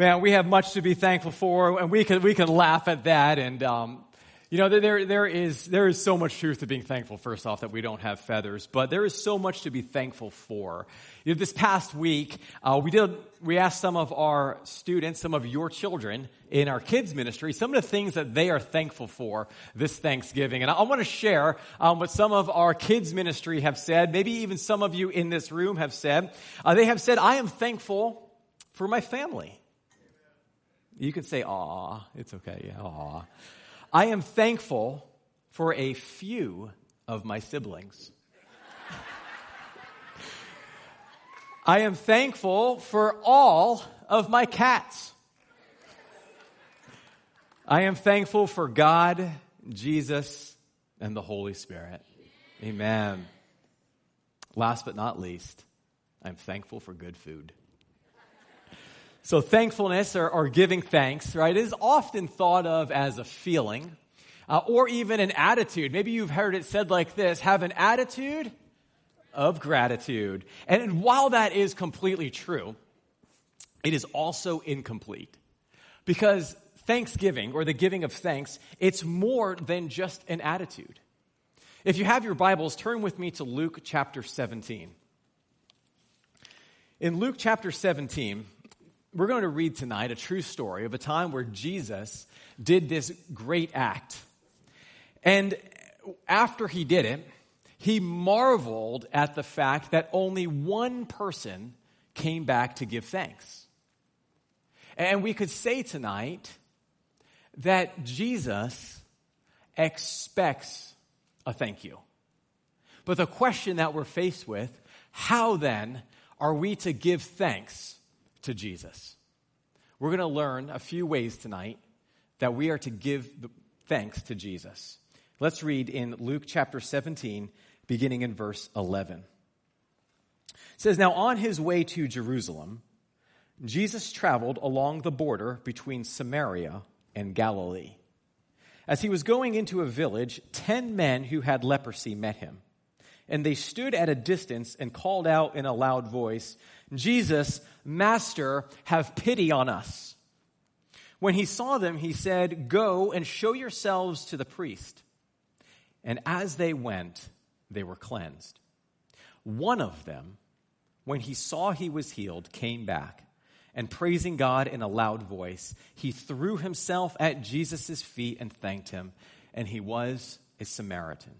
Man, we have much to be thankful for, and we can laugh at that. And there is so much truth to being thankful. First off, that we don't have feathers, but there is so much to be thankful for. You know, this past week, we asked some of our students, some of your children in our kids ministry, some of the things that they are thankful for this Thanksgiving. And I want to share what some of our kids ministry have said. Maybe even some of you in this room have said. They have said, "I am thankful for my family." You can say, "Aw, it's okay, yeah, aw." I am thankful for a few of my siblings. I am thankful for all of my cats. I am thankful for God, Jesus, and the Holy Spirit. Amen. Last but not least, I'm thankful for good food. So thankfulness or giving thanks, right, is often thought of as a feeling or even an attitude. Maybe you've heard it said like this: have an attitude of gratitude. And while that is completely true, it is also incomplete, because thanksgiving, or the giving of thanks, it's more than just an attitude. If you have your Bibles, turn with me to Luke chapter 17. In Luke chapter 17... we're going to read tonight a true story of a time where Jesus did this great act. And after he did it, he marveled at the fact that only one person came back to give thanks. And we could say tonight that Jesus expects a thank you. But the question that we're faced with: how then are we to give thanks to Jesus? We're going to learn a few ways tonight that we are to give thanks to Jesus. Let's read in Luke chapter 17, beginning in verse 11. It says, "Now on his way to Jerusalem, Jesus traveled along the border between Samaria and Galilee. As he was going into a village, 10 men who had leprosy met him. And they stood at a distance and called out in a loud voice, 'Jesus, Master, have pity on us.' When he saw them, he said, 'Go and show yourselves to the priest.' And as they went, they were cleansed. One of them, when he saw he was healed, came back, and praising God in a loud voice, he threw himself at Jesus' feet and thanked him, and he was a Samaritan."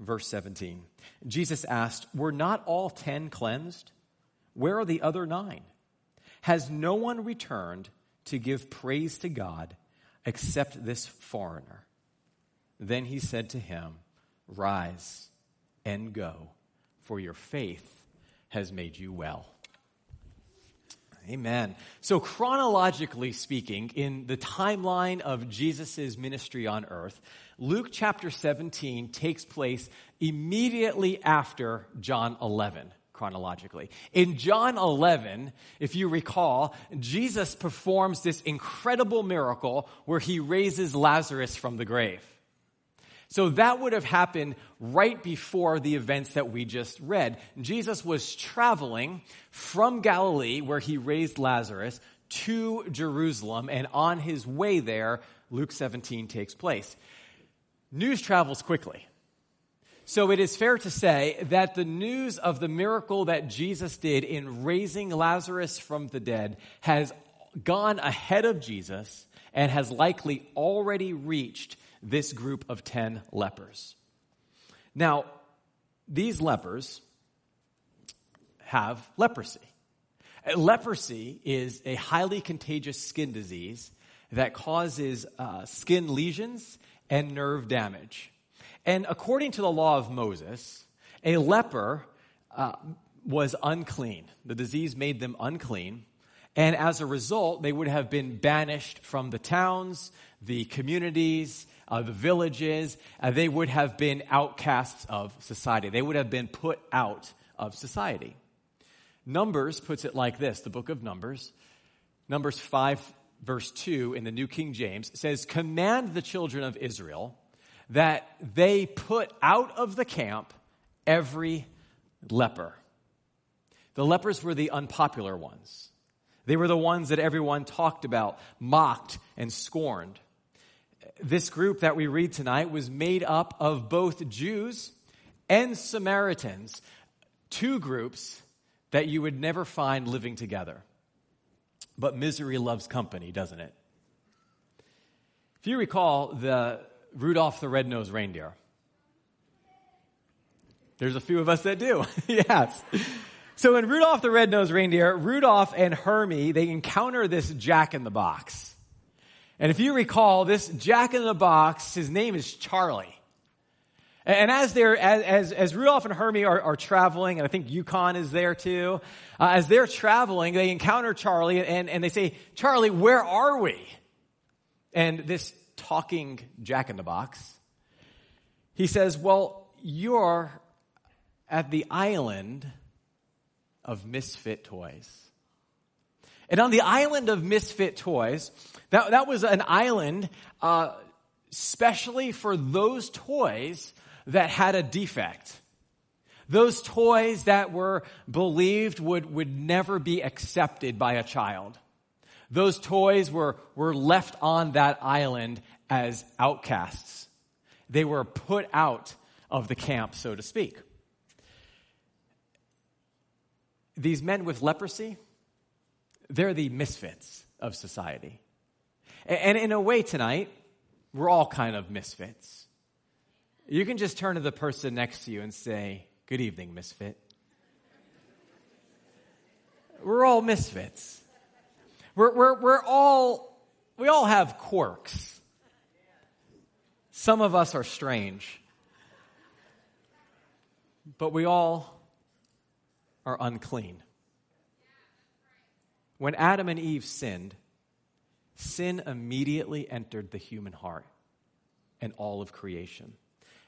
Verse 17, Jesus asked, "Were not all 10 cleansed? Where are the other 9? Has no one returned to give praise to God except this foreigner?" Then he said to him, "Rise and go, for your faith has made you well." Amen. So chronologically speaking, in the timeline of Jesus' ministry on earth, Luke chapter 17 takes place immediately after John 11, chronologically. In John 11, if you recall, Jesus performs this incredible miracle where he raises Lazarus from the grave. So that would have happened right before the events that we just read. Jesus was traveling from Galilee, where he raised Lazarus, to Jerusalem, and on his way there, Luke 17 takes place. News travels quickly. So it is fair to say that the news of the miracle that Jesus did in raising Lazarus from the dead has gone ahead of Jesus and has likely already reached this group of 10 lepers. Now, these lepers have leprosy. Leprosy is a highly contagious skin disease that causes skin lesions and nerve damage. And according to the law of Moses, a leper was unclean. The disease made them unclean. And as a result, they would have been banished from the towns, the communities, the villages. They would have been outcasts of society. They would have been put out of society. Numbers puts it like this, the book of Numbers. Numbers 5, verse 2 in the New King James says, "Command the children of Israel that they put out of the camp every leper." The lepers were the unpopular ones. They were the ones that everyone talked about, mocked, and scorned. This group that we read tonight was made up of both Jews and Samaritans, two groups that you would never find living together. But misery loves company, doesn't it? If you recall the Rudolph the Red-Nosed Reindeer, there's a few of us that do. Yes. So in Rudolph the Red-Nosed Reindeer, Rudolph and Hermie, they encounter this jack-in-the-box. And if you recall, this jack-in-the-box, his name is Charlie. And as Rudolph and Hermie are traveling, and I think Yukon is there too, as they're traveling, they encounter Charlie, and they say, "Charlie, where are we?" And this talking jack-in-the-box, he says, "Well, you're at the island of misfit toys." And on the island of misfit toys, that was an island specially for those toys that had a defect. Those toys that were believed would never be accepted by a child. Those toys were left on that island as outcasts. They were put out of the camp, so to speak. These men with leprosy, they're the misfits of society. And in a way tonight, we're all kind of misfits. You can just turn to the person next to you and say, "Good evening, misfit." We're all misfits. We all have quirks. Some of us are strange. But we all are unclean. When Adam and Eve sinned, sin immediately entered the human heart and all of creation.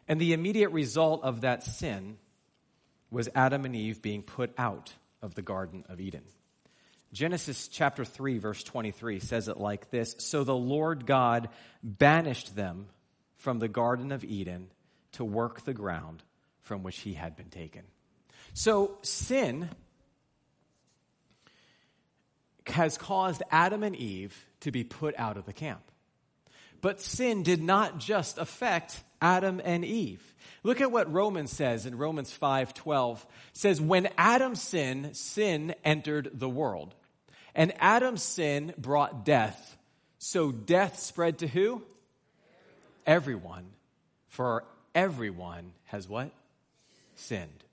And the immediate result of that sin was Adam and Eve being put out of the Garden of Eden. Genesis chapter 3, verse 23 says it like this: "So the Lord God banished them from the Garden of Eden to work the ground from which he had been taken." So sin has caused Adam and Eve to be put out of the camp. But sin did not just affect Adam and Eve. Look at what Romans says in Romans 5:12. Says, when Adam sinned, sin entered the world. And Adam's sin brought death. So death spread to who? Everyone. For everyone has what? Sinned.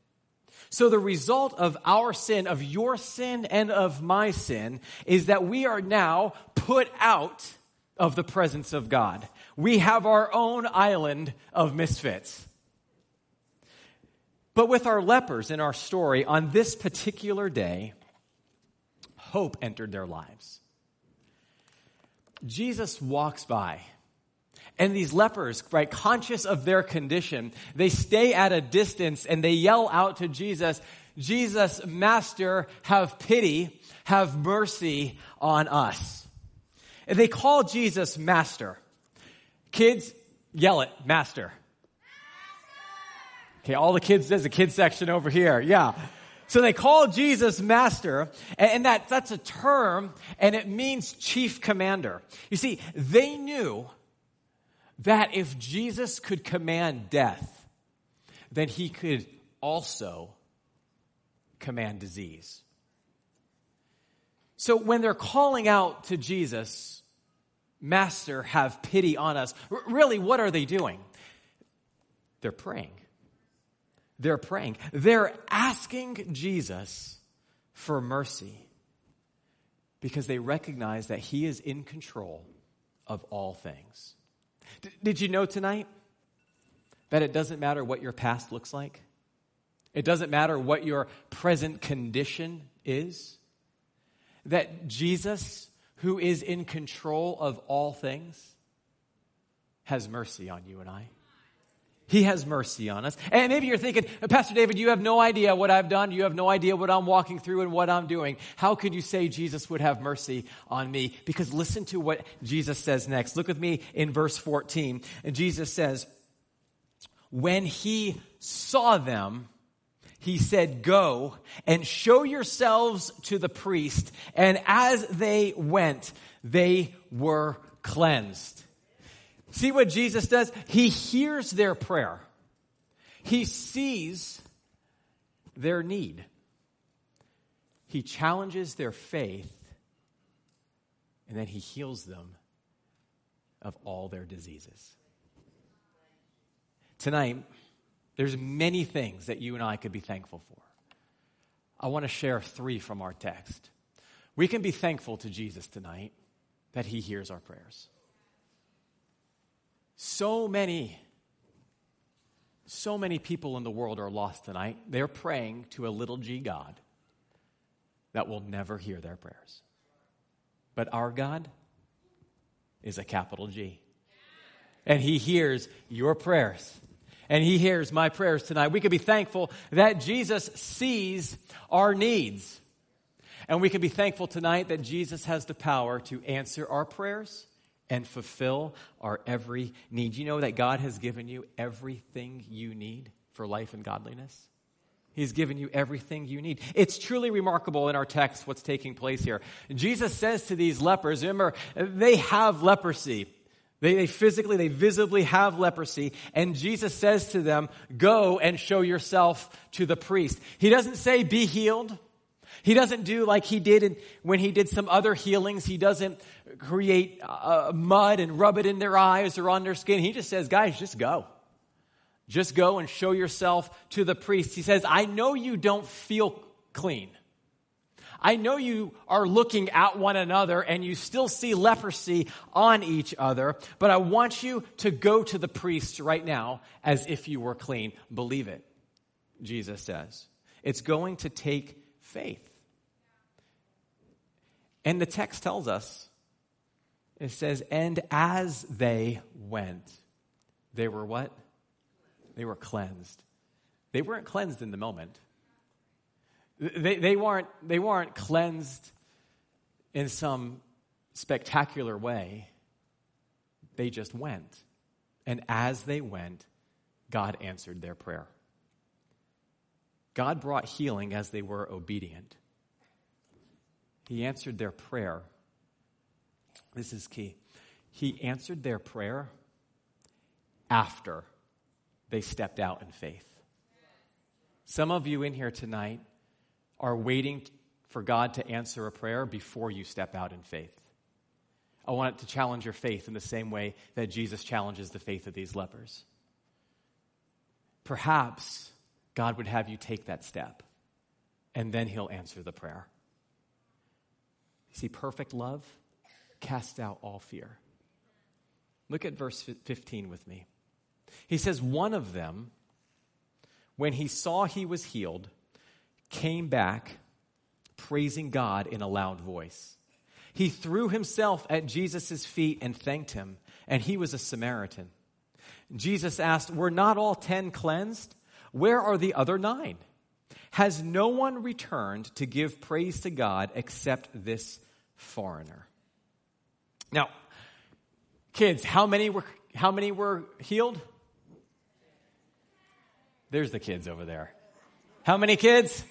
So the result of our sin, of your sin and of my sin, is that we are now put out of the presence of God. We have our own island of misfits. But with our lepers in our story, on this particular day, hope entered their lives. Jesus walks by. And these lepers, right, conscious of their condition, they stay at a distance and they yell out to Jesus, "Jesus, Master, have pity, have mercy on us." And they call Jesus Master. Kids, yell it, Master. Okay, all the kids, there's a kids section over here, yeah. So they call Jesus Master, and that's a term, and it means chief commander. You see, they knew that if Jesus could command death, then he could also command disease. So when they're calling out to Jesus, "Master, have pity on us," really, what are they doing? They're praying. They're praying. They're asking Jesus for mercy because they recognize that he is in control of all things. Did you know tonight that it doesn't matter what your past looks like? It doesn't matter what your present condition is? That Jesus, who is in control of all things, has mercy on you and I. He has mercy on us. And maybe you're thinking, "Pastor David, you have no idea what I've done. You have no idea what I'm walking through and what I'm doing. How could you say Jesus would have mercy on me?" Because listen to what Jesus says next. Look with me in verse 14. And Jesus says, when he saw them, he said, "Go and show yourselves to the priest." And as they went, they were cleansed. See what Jesus does? He hears their prayer. He sees their need. He challenges their faith, and then he heals them of all their diseases. Tonight, there's many things that you and I could be thankful for. I want to share three from our text. We can be thankful to Jesus tonight that he hears our prayers. So many people in the world are lost tonight. They're praying to a little g God that will never hear their prayers. But our God is a capital G. And he hears your prayers. And he hears my prayers tonight. We can be thankful that Jesus sees our needs. And we can be thankful tonight that Jesus has the power to answer our prayers and fulfill our every need. You know that God has given you everything you need for life and godliness? He's given you everything you need. It's truly remarkable in our text what's taking place here. Jesus says to these lepers, remember, they have leprosy. They visibly have leprosy. And Jesus says to them, "Go and show yourself to the priest." He doesn't say, "Be healed." He doesn't do like he did when he did some other healings. He doesn't create mud and rub it in their eyes or on their skin. He just says, "Guys, just go. Just go and show yourself to the priest." He says, "I know you don't feel clean. I know you are looking at one another and you still see leprosy on each other, but I want you to go to the priest right now as if you were clean." Believe it, Jesus says. It's going to take faith. And the text tells us, it says, and as they went, they were what? They were cleansed. They weren't cleansed in the moment. They weren't cleansed in some spectacular way. They just went. And as they went, God answered their prayer. God brought healing as they were obedient. He answered their prayer. This is key. He answered their prayer after they stepped out in faith. Some of you in here tonight are waiting for God to answer a prayer before you step out in faith. I want it to challenge your faith in the same way that Jesus challenges the faith of these lepers. Perhaps God would have you take that step, and then he'll answer the prayer. See, perfect love casts out all fear. Look at verse 15 with me. He says, one of them, when he saw he was healed, came back praising God in a loud voice. He threw himself at Jesus' feet and thanked him, and he was a Samaritan. Jesus asked, "Were not all 10 cleansed? Where are the other 9? Has no one returned to give praise to God except this foreigner?" Now, kids, how many were healed? There's the kids over there. How many kids?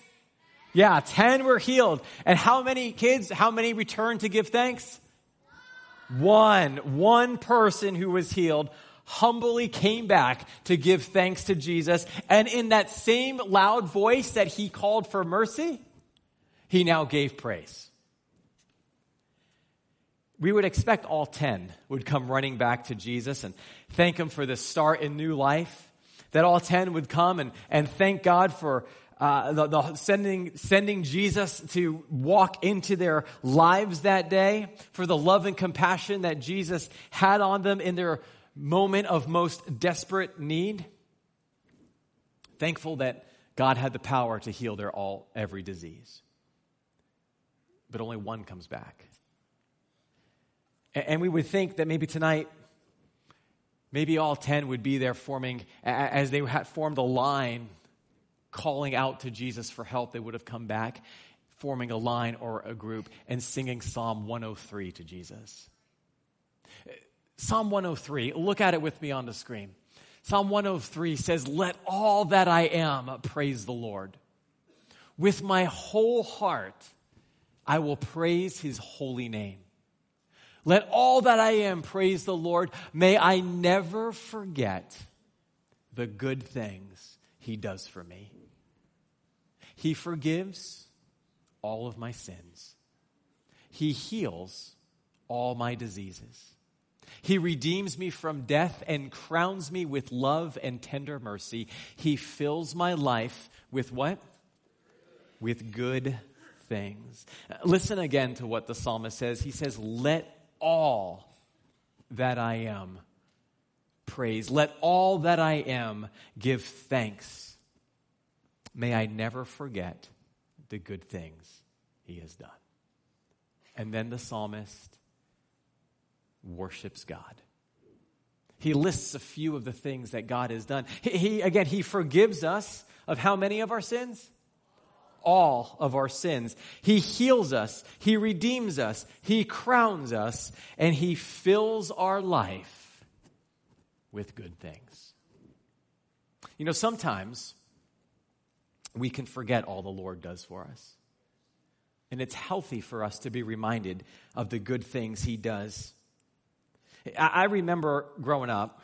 Yeah, 10 were healed. And how many kids? How many returned to give thanks? One person who was healed humbly came back to give thanks to Jesus. And in that same loud voice that he called for mercy, he now gave praise. We would expect all 10 would come running back to Jesus and thank him for this start in new life, that all 10 would come and thank God for sending Jesus to walk into their lives that day, for the love and compassion that Jesus had on them in their moment of most desperate need. Thankful that God had the power to heal their every disease. But only one comes back. And we would think that maybe tonight, maybe all 10 would be there forming, as they had formed a line calling out to Jesus for help, they would have come back forming a line or a group and singing Psalm 103 to Jesus. Psalm 103, look at it with me on the screen. Psalm 103 says, "Let all that I am praise the Lord. With my whole heart, I will praise his holy name. Let all that I am praise the Lord. May I never forget the good things he does for me. He forgives all of my sins. He heals all my diseases. He redeems me from death and crowns me with love and tender mercy. He fills my life with what? With good things." Listen again to what the psalmist says. He says, "Let all that I am praise. Let all that I am give thanks. May I never forget the good things he has done." And then the psalmist worships God. He lists a few of the things that God has done. He forgives us of how many of our sins? All of our sins. He heals us. He redeems us. He crowns us. And he fills our life with good things. You know, sometimes we can forget all the Lord does for us. And it's healthy for us to be reminded of the good things he does. I remember growing up,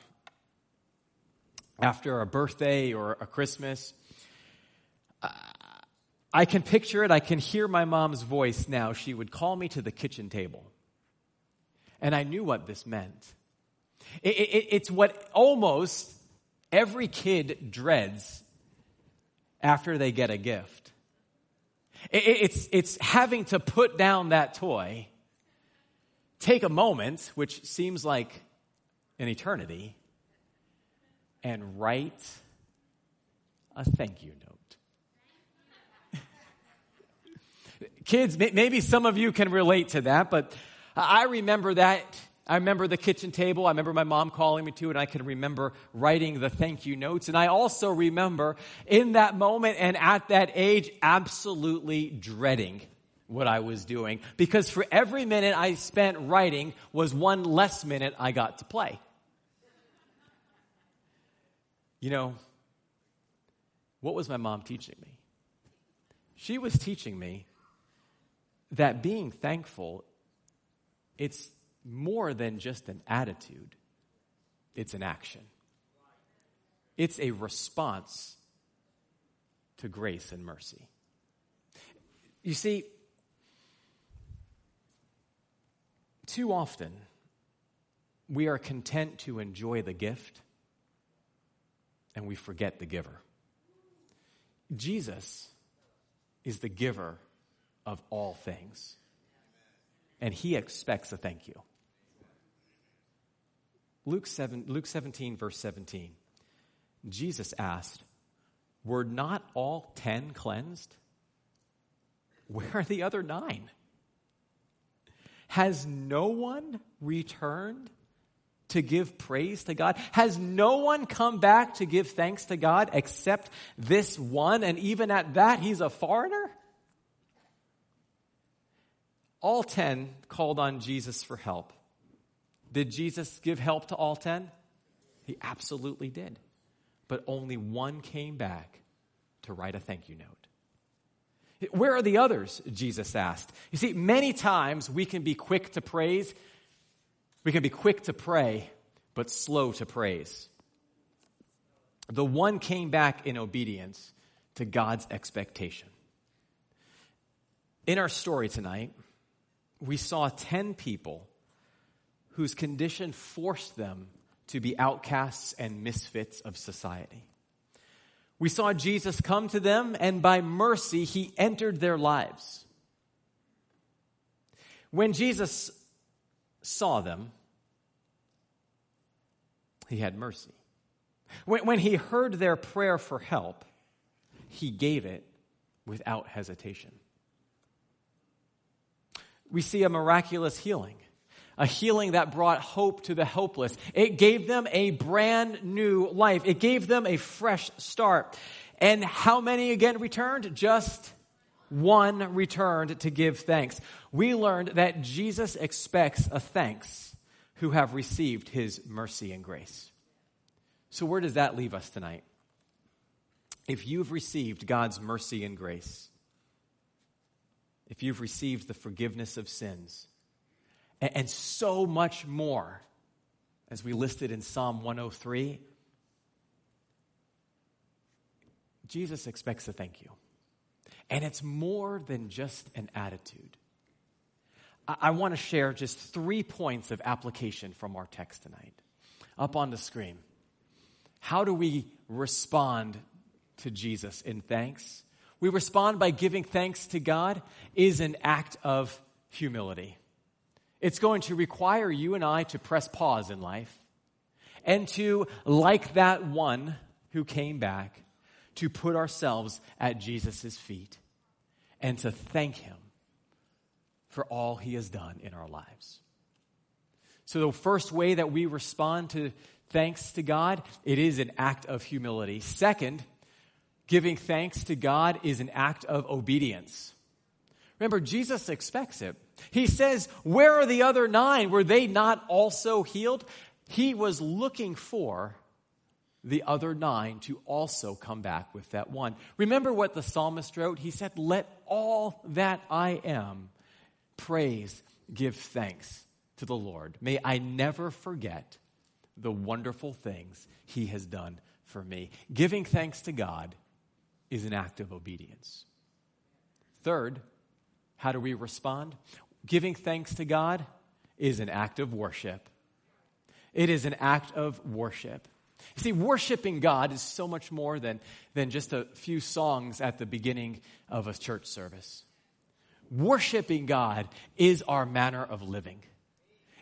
after a birthday or a Christmas, I can picture it. I can hear my mom's voice now. She would call me to the kitchen table. And I knew what this meant. It's what almost every kid dreads after they get a gift. It's having to put down that toy, take a moment, which seems like an eternity, and write a thank you note. Kids, maybe some of you can relate to that, but I remember that. I remember the kitchen table. I remember my mom calling me to it, and I can remember writing the thank you notes. And I also remember in that moment and at that age absolutely dreading what I was doing, because for every minute I spent writing was one less minute I got to play. You know, what was my mom teaching me? She was teaching me that being thankful, it's more than just an attitude. It's an action. It's a response to grace and mercy. You see, too often, we are content to enjoy the gift and we forget the giver. Jesus is the giver of all things. And he expects a thank you. Luke 17, verse 17. Jesus asked, "Were not all 10 cleansed? Where are the other 9? Has no one returned to give praise to God? Has no one come back to give thanks to God except this one? And even at that, he's a foreigner?" All 10 called on Jesus for help. Did Jesus give help to all 10? He absolutely did. But only one came back to write a thank you note. "Where are the others?" Jesus asked. You see, many times we can be quick to praise. We can be quick to pray, but slow to praise. The one came back in obedience to God's expectation. In our story tonight, we saw 10 people whose condition forced them to be outcasts and misfits of society. We saw Jesus come to them, and by mercy, he entered their lives. When Jesus saw them, he had mercy. When he heard their prayer for help, he gave it without hesitation. We see a miraculous healing, a healing that brought hope to the helpless. It gave them a brand new life. It gave them a fresh start. And how many again returned? Just one returned to give thanks. We learned that Jesus expects a thanks who have received his mercy and grace. So where does that leave us tonight? If you've received God's mercy and grace, if you've received the forgiveness of sins, and so much more, as we listed in Psalm 103, Jesus expects a thank you. And it's more than just an attitude. I want to share just 3 points of application from our text tonight. Up on the screen. How do we respond to Jesus in thanks? We respond by giving thanks to God is an act of humility. It's going to require you and I to press pause in life and to, like that one who came back, to put ourselves at Jesus' feet and to thank him for all he has done in our lives. So the first way that we respond to thanks to God, it is an act of humility. Second, giving thanks to God is an act of obedience. Remember, Jesus expects it. He says, where are the other 9? Were they not also healed? He was looking for the other 9 to also come back with that one. Remember what the psalmist wrote? He said, let all that I am praise, give thanks to the Lord. May I never forget the wonderful things he has done for me. Giving thanks to God is an act of obedience. Third, how do we respond? Giving thanks to God is an act of worship. It is an act of worship. You see, worshiping God is so much more than just a few songs at the beginning of a church service. Worshiping God is our manner of living.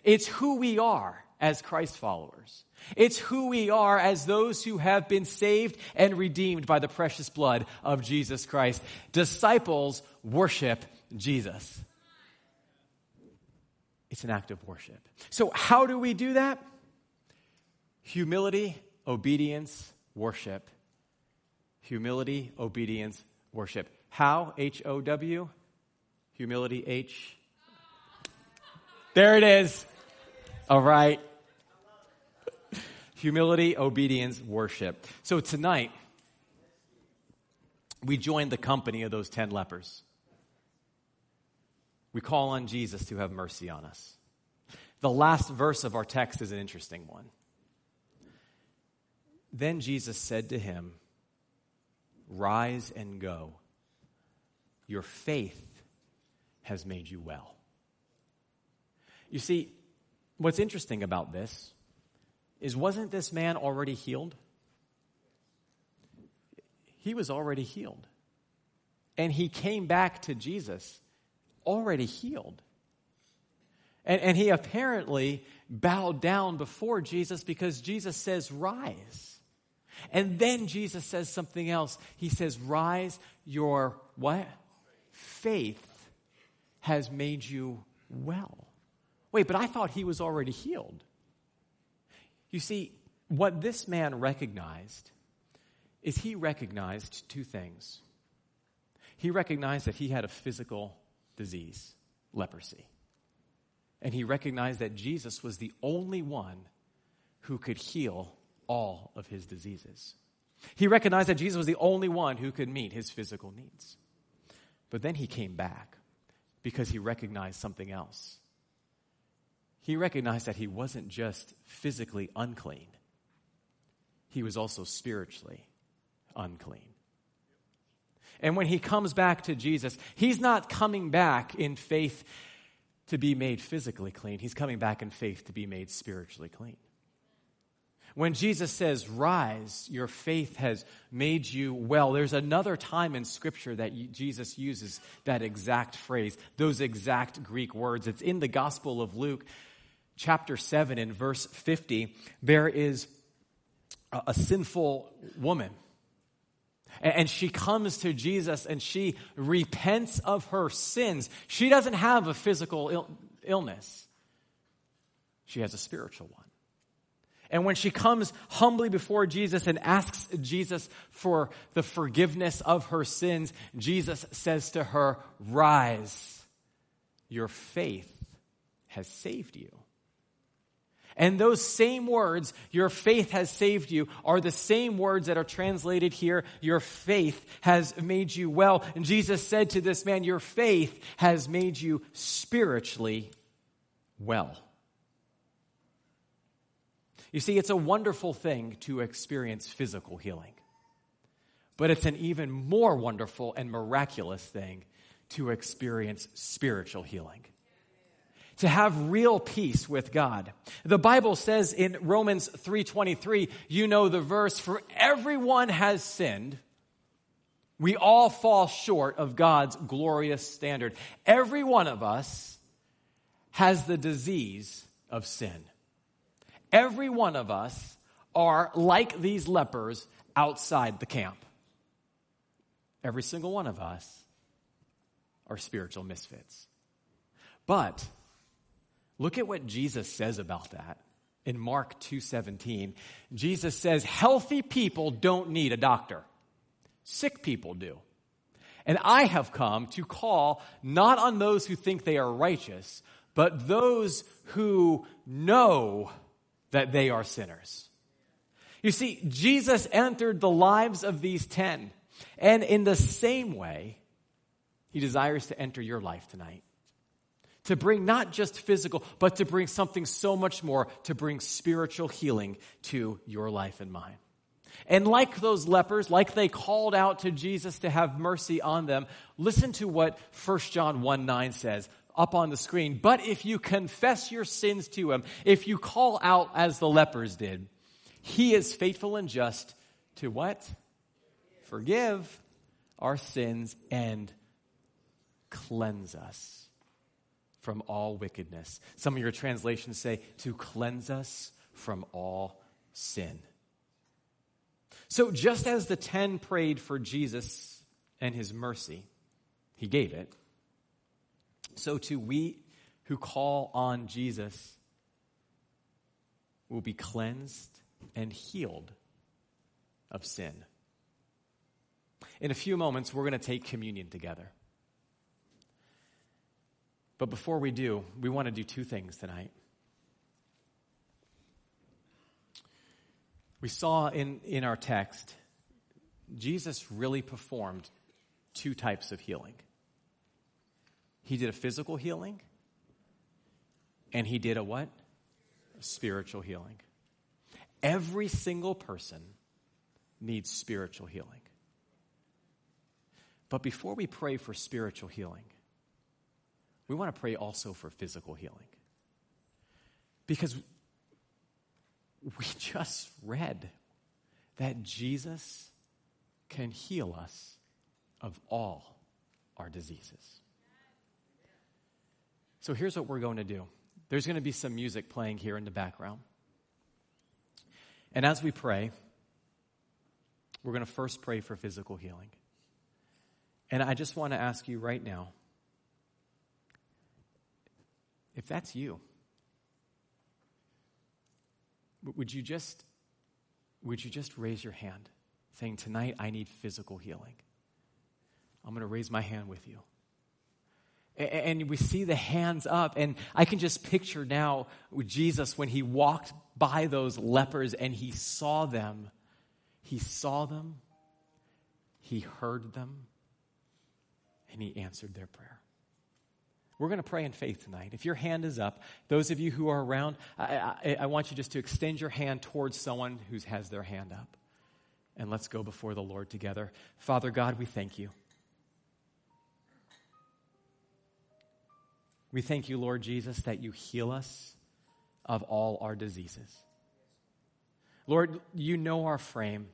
It's who we are as Christ followers. It's who we are as those who have been saved and redeemed by the precious blood of Jesus Christ. Disciples worship Jesus. It's an act of worship. So how do we do that? Humility, obedience, worship. Humility, obedience, worship. How? H-O-W. Humility, H. There it is. All right. Humility, obedience, worship. So tonight, we join the company of those 10 lepers. We call on Jesus to have mercy on us. The last verse of our text is an interesting one. Then Jesus said to him, rise and go. Your faith has made you well. You see, what's interesting about this is wasn't this man already healed? He was already healed. And he came back to Jesus already healed. And he apparently bowed down before Jesus because Jesus says, rise. And then Jesus says something else. He says, rise, your what? Faith has made you well. Wait, but I thought he was already healed. You see, what this man recognized is he recognized 2 things. He recognized that he had a physical disease, leprosy. And he recognized that Jesus was the only one who could heal all of his diseases. He recognized that Jesus was the only one who could meet his physical needs. But then he came back, because he recognized something else. He recognized that he wasn't just physically unclean. He was also spiritually unclean. And when he comes back to Jesus, he's not coming back in faith to be made physically clean. He's coming back in faith to be made spiritually clean. When Jesus says, rise, your faith has made you well, there's another time in Scripture that Jesus uses that exact phrase, those exact Greek words. It's in the Gospel of Luke, chapter 7, in verse 50. There is a sinful woman, and she comes to Jesus, and she repents of her sins. She doesn't have a physical illness. She has a spiritual one. And when she comes humbly before Jesus and asks Jesus for the forgiveness of her sins, Jesus says to her, rise, your faith has saved you. And those same words, your faith has saved you, are the same words that are translated here, your faith has made you well. And Jesus said to this man, your faith has made you spiritually well. You see, it's a wonderful thing to experience physical healing, but it's an even more wonderful and miraculous thing to experience spiritual healing. To have real peace with God. The Bible says in Romans 3:23, you know the verse, for everyone has sinned. We all fall short of God's glorious standard. Every one of us has the disease of sin. Every one of us are like these lepers outside the camp. Every single one of us are spiritual misfits. But look at what Jesus says about that in Mark 2:17. Jesus says, healthy people don't need a doctor. Sick people do. And I have come to call not on those who think they are righteous, but those who know that they are sinners. You see, Jesus entered the lives of these 10. And in the same way, he desires to enter your life tonight. To bring not just physical, but to bring something so much more, to bring spiritual healing to your life and mine. And like those lepers, like they called out to Jesus to have mercy on them, listen to what 1 John 1:9 says up on the screen. But if you confess your sins to him, if you call out as the lepers did, he is faithful and just to what? Forgive our sins and cleanse us from all wickedness. Some of your translations say, to cleanse us from all sin. So just as the 10 prayed for Jesus and his mercy, he gave it, so too we who call on Jesus will be cleansed and healed of sin. In a few moments, we're going to take communion together. But before we do, we want to do two things tonight. We saw in our text, Jesus really performed two types of healing. He did a physical healing, and he did a what? A spiritual healing. Every single person needs spiritual healing. But before we pray for spiritual healing, we want to pray also for physical healing. Because we just read that Jesus can heal us of all our diseases. So here's what we're going to do. There's going to be some music playing here in the background. And as we pray, we're going to first pray for physical healing. And I just want to ask you right now, if that's you, would you just raise your hand, saying, tonight I need physical healing? I'm going to raise my hand with you. And we see the hands up, and I can just picture now Jesus when he walked by those lepers and he saw them, he heard them, and he answered their prayer. We're going to pray in faith tonight. If your hand is up, those of you who are around, I want you just to extend your hand towards someone who has their hand up. And let's go before the Lord together. Father God, we thank you. We thank you, Lord Jesus, that you heal us of all our diseases. Lord, you know our frame.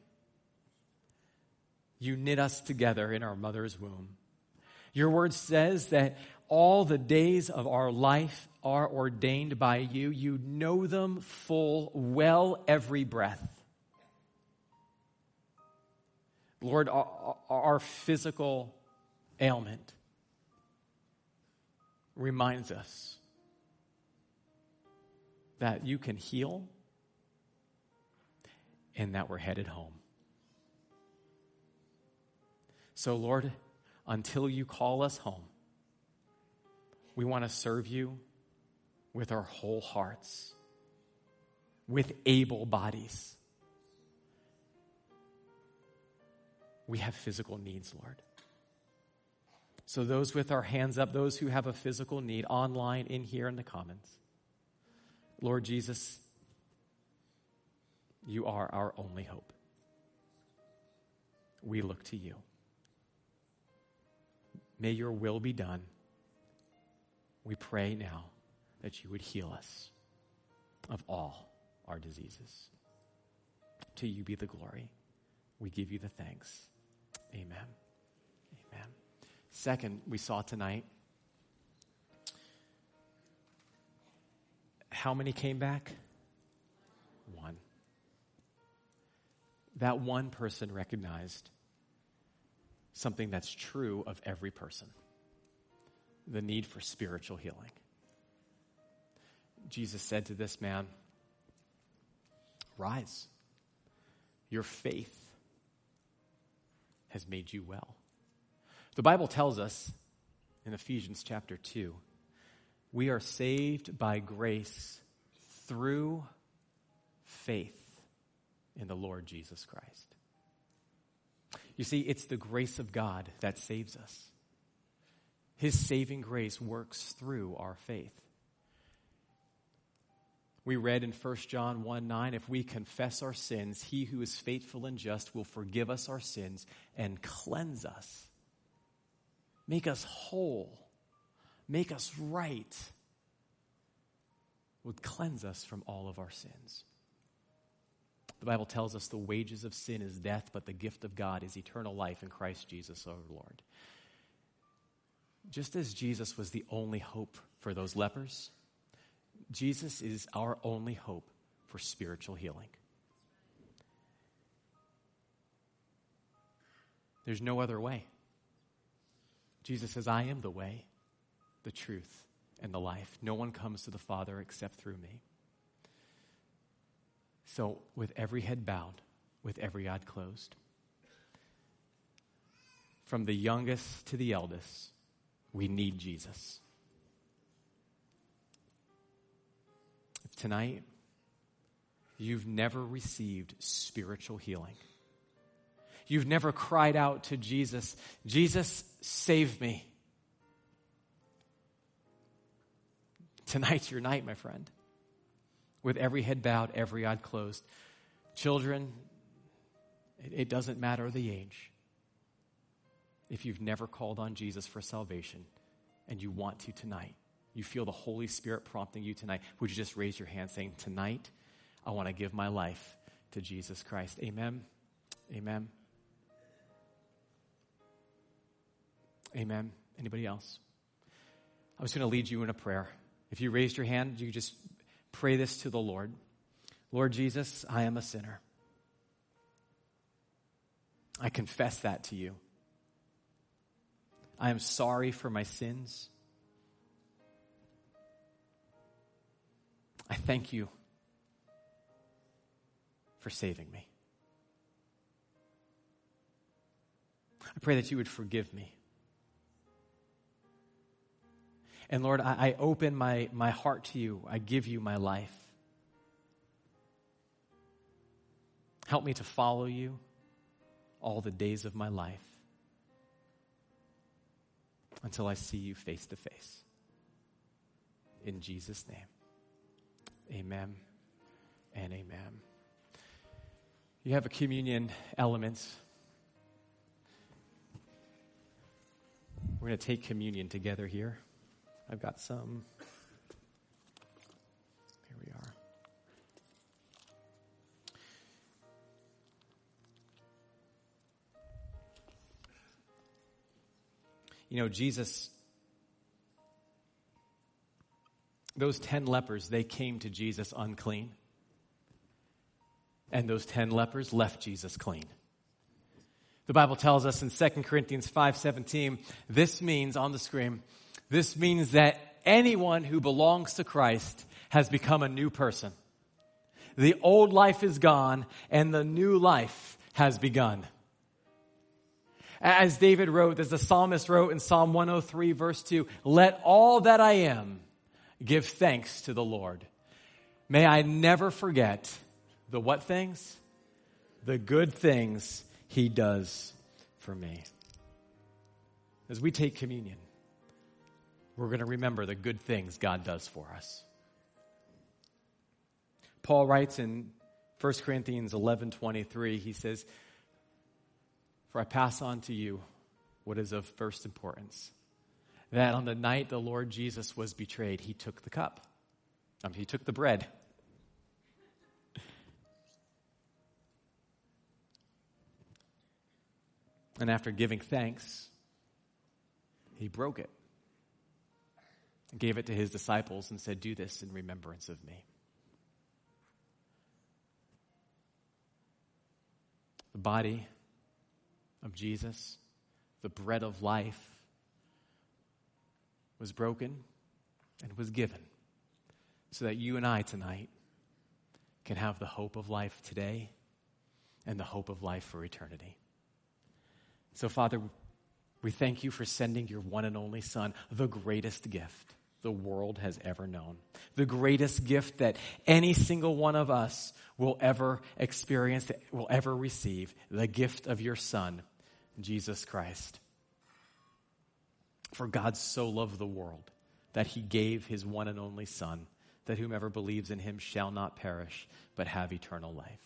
You knit us together in our mother's womb. Your word says that all the days of our life are ordained by you. You know them full well, every breath. Lord, our physical ailment reminds us that you can heal and that we're headed home. So, Lord, until you call us home, we want to serve you with our whole hearts with able bodies. We have physical needs, Lord. So those with our hands up, those who have a physical need, online, in here, in the comments, Lord Jesus, you are our only hope. We look to you. May your will be done. We pray now that you would heal us of all our diseases. To you be the glory. We give you the thanks. Amen. Amen. Second, we saw tonight how many came back? One. That one person recognized something that's true of every person: the need for spiritual healing. Jesus said to this man, "Rise. Your faith has made you well." The Bible tells us in Ephesians chapter 2, we are saved by grace through faith in the Lord Jesus Christ. You see, it's the grace of God that saves us. His saving grace works through our faith. We read in 1 John 1:9, if we confess our sins, he who is faithful and just will forgive us our sins and cleanse us, make us whole, make us right, would cleanse us from all of our sins. The Bible tells us the wages of sin is death, but the gift of God is eternal life in Christ Jesus our Lord. Just as Jesus was the only hope for those lepers, Jesus is our only hope for spiritual healing. There's no other way. Jesus says, I am the way, the truth, and the life. No one comes to the Father except through me. So with every head bowed, with every eye closed, from the youngest to the eldest, we need Jesus. Tonight, you've never received spiritual healing. You've never cried out to Jesus, Jesus, save me. Tonight's your night, my friend. With every head bowed, every eye closed. Children, it doesn't matter the age. If you've never called on Jesus for salvation and you want to tonight, you feel the Holy Spirit prompting you tonight, would you just raise your hand saying, tonight, I want to give my life to Jesus Christ. Amen. Amen. Amen. Anybody else? I was going to lead you in a prayer. If you raised your hand, you just pray this to the Lord. Lord Jesus, I am a sinner. I confess that to you. I am sorry for my sins. I thank you for saving me. I pray that you would forgive me. And Lord, I open my heart to you. I give you my life. Help me to follow you all the days of my life until I see you face to face. In Jesus' name. Amen and amen. You have a communion element. We're going to take communion together here. I've got some. Here we are. You know, Jesus, those 10 lepers, they came to Jesus unclean. And those 10 lepers left Jesus clean. The Bible tells us in 2 Corinthians 5:17, this means, on the screen, this means that anyone who belongs to Christ has become a new person. The old life is gone and the new life has begun. As David wrote, as the psalmist wrote in Psalm 103, verse 2, let all that I am give thanks to the Lord. May I never forget the what things? The good things he does for me. As we take communion, we're going to remember the good things God does for us. Paul writes in 1 Corinthians 11:23, he says, "For I pass on to you what is of first importance, that on the night the Lord Jesus was betrayed, he took the cup." He took the bread. And after giving thanks, he broke it, gave it to his disciples and said, "Do this in remembrance of me." The body of Jesus, the bread of life, was broken and was given so that you and I tonight can have the hope of life today and the hope of life for eternity. So, Father, we thank you for sending your one and only Son, the greatest gift the world has ever known, the greatest gift that any single one of us will ever experience, that will ever receive, the gift of your Son, Jesus Christ. For God so loved the world that he gave his one and only Son, that whomever believes in him shall not perish, but have eternal life.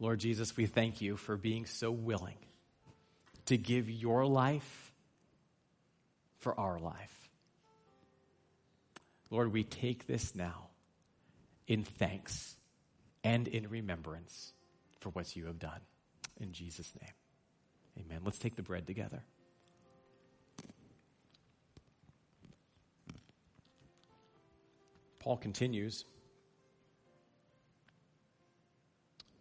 Lord Jesus, we thank you for being so willing to give your life for our life. Lord, we take this now in thanks and in remembrance for what you have done. In Jesus' name, amen. Let's take the bread together. Paul continues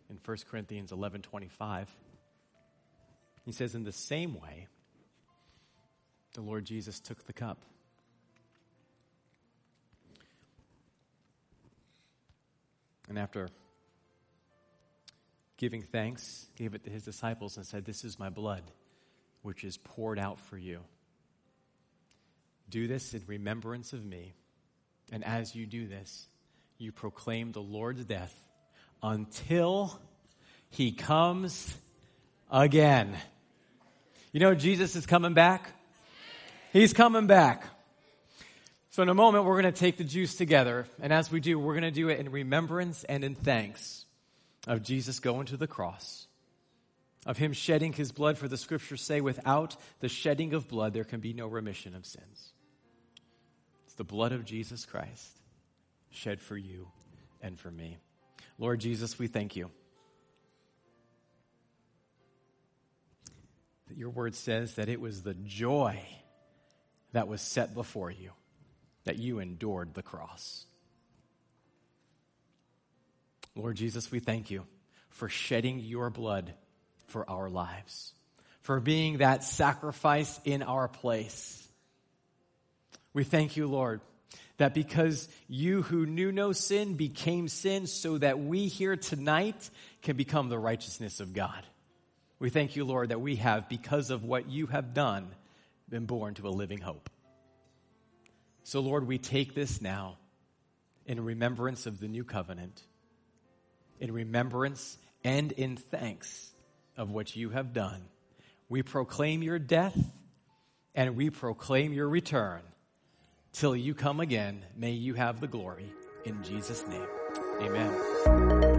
in 1 Corinthians 11:25. He says, "In the same way, the Lord Jesus took the cup." And after giving thanks, gave it to his disciples and said, "This is my blood, which is poured out for you. Do this in remembrance of me. And as you do this, you proclaim the Lord's death until he comes again." You know, Jesus is coming back. He's coming back. So in a moment, we're going to take the juice together. And as we do, we're going to do it in remembrance and in thanks of Jesus going to the cross, of him shedding his blood, for the scriptures say, without the shedding of blood, there can be no remission of sins. It's the blood of Jesus Christ shed for you and for me. Lord Jesus, we thank you that your word says that it was the joy that was set before you, that you endured the cross. Lord Jesus, we thank you for shedding your blood for our lives, for being that sacrifice in our place. We thank you, Lord, that because you who knew no sin became sin so that we here tonight can become the righteousness of God. We thank you, Lord, that we have, because of what you have done, been born to a living hope. So, Lord, we take this now in remembrance of the new covenant, in remembrance and in thanks of what you have done. We proclaim your death and we proclaim your return. Till you come again, may you have the glory. In Jesus' name, amen.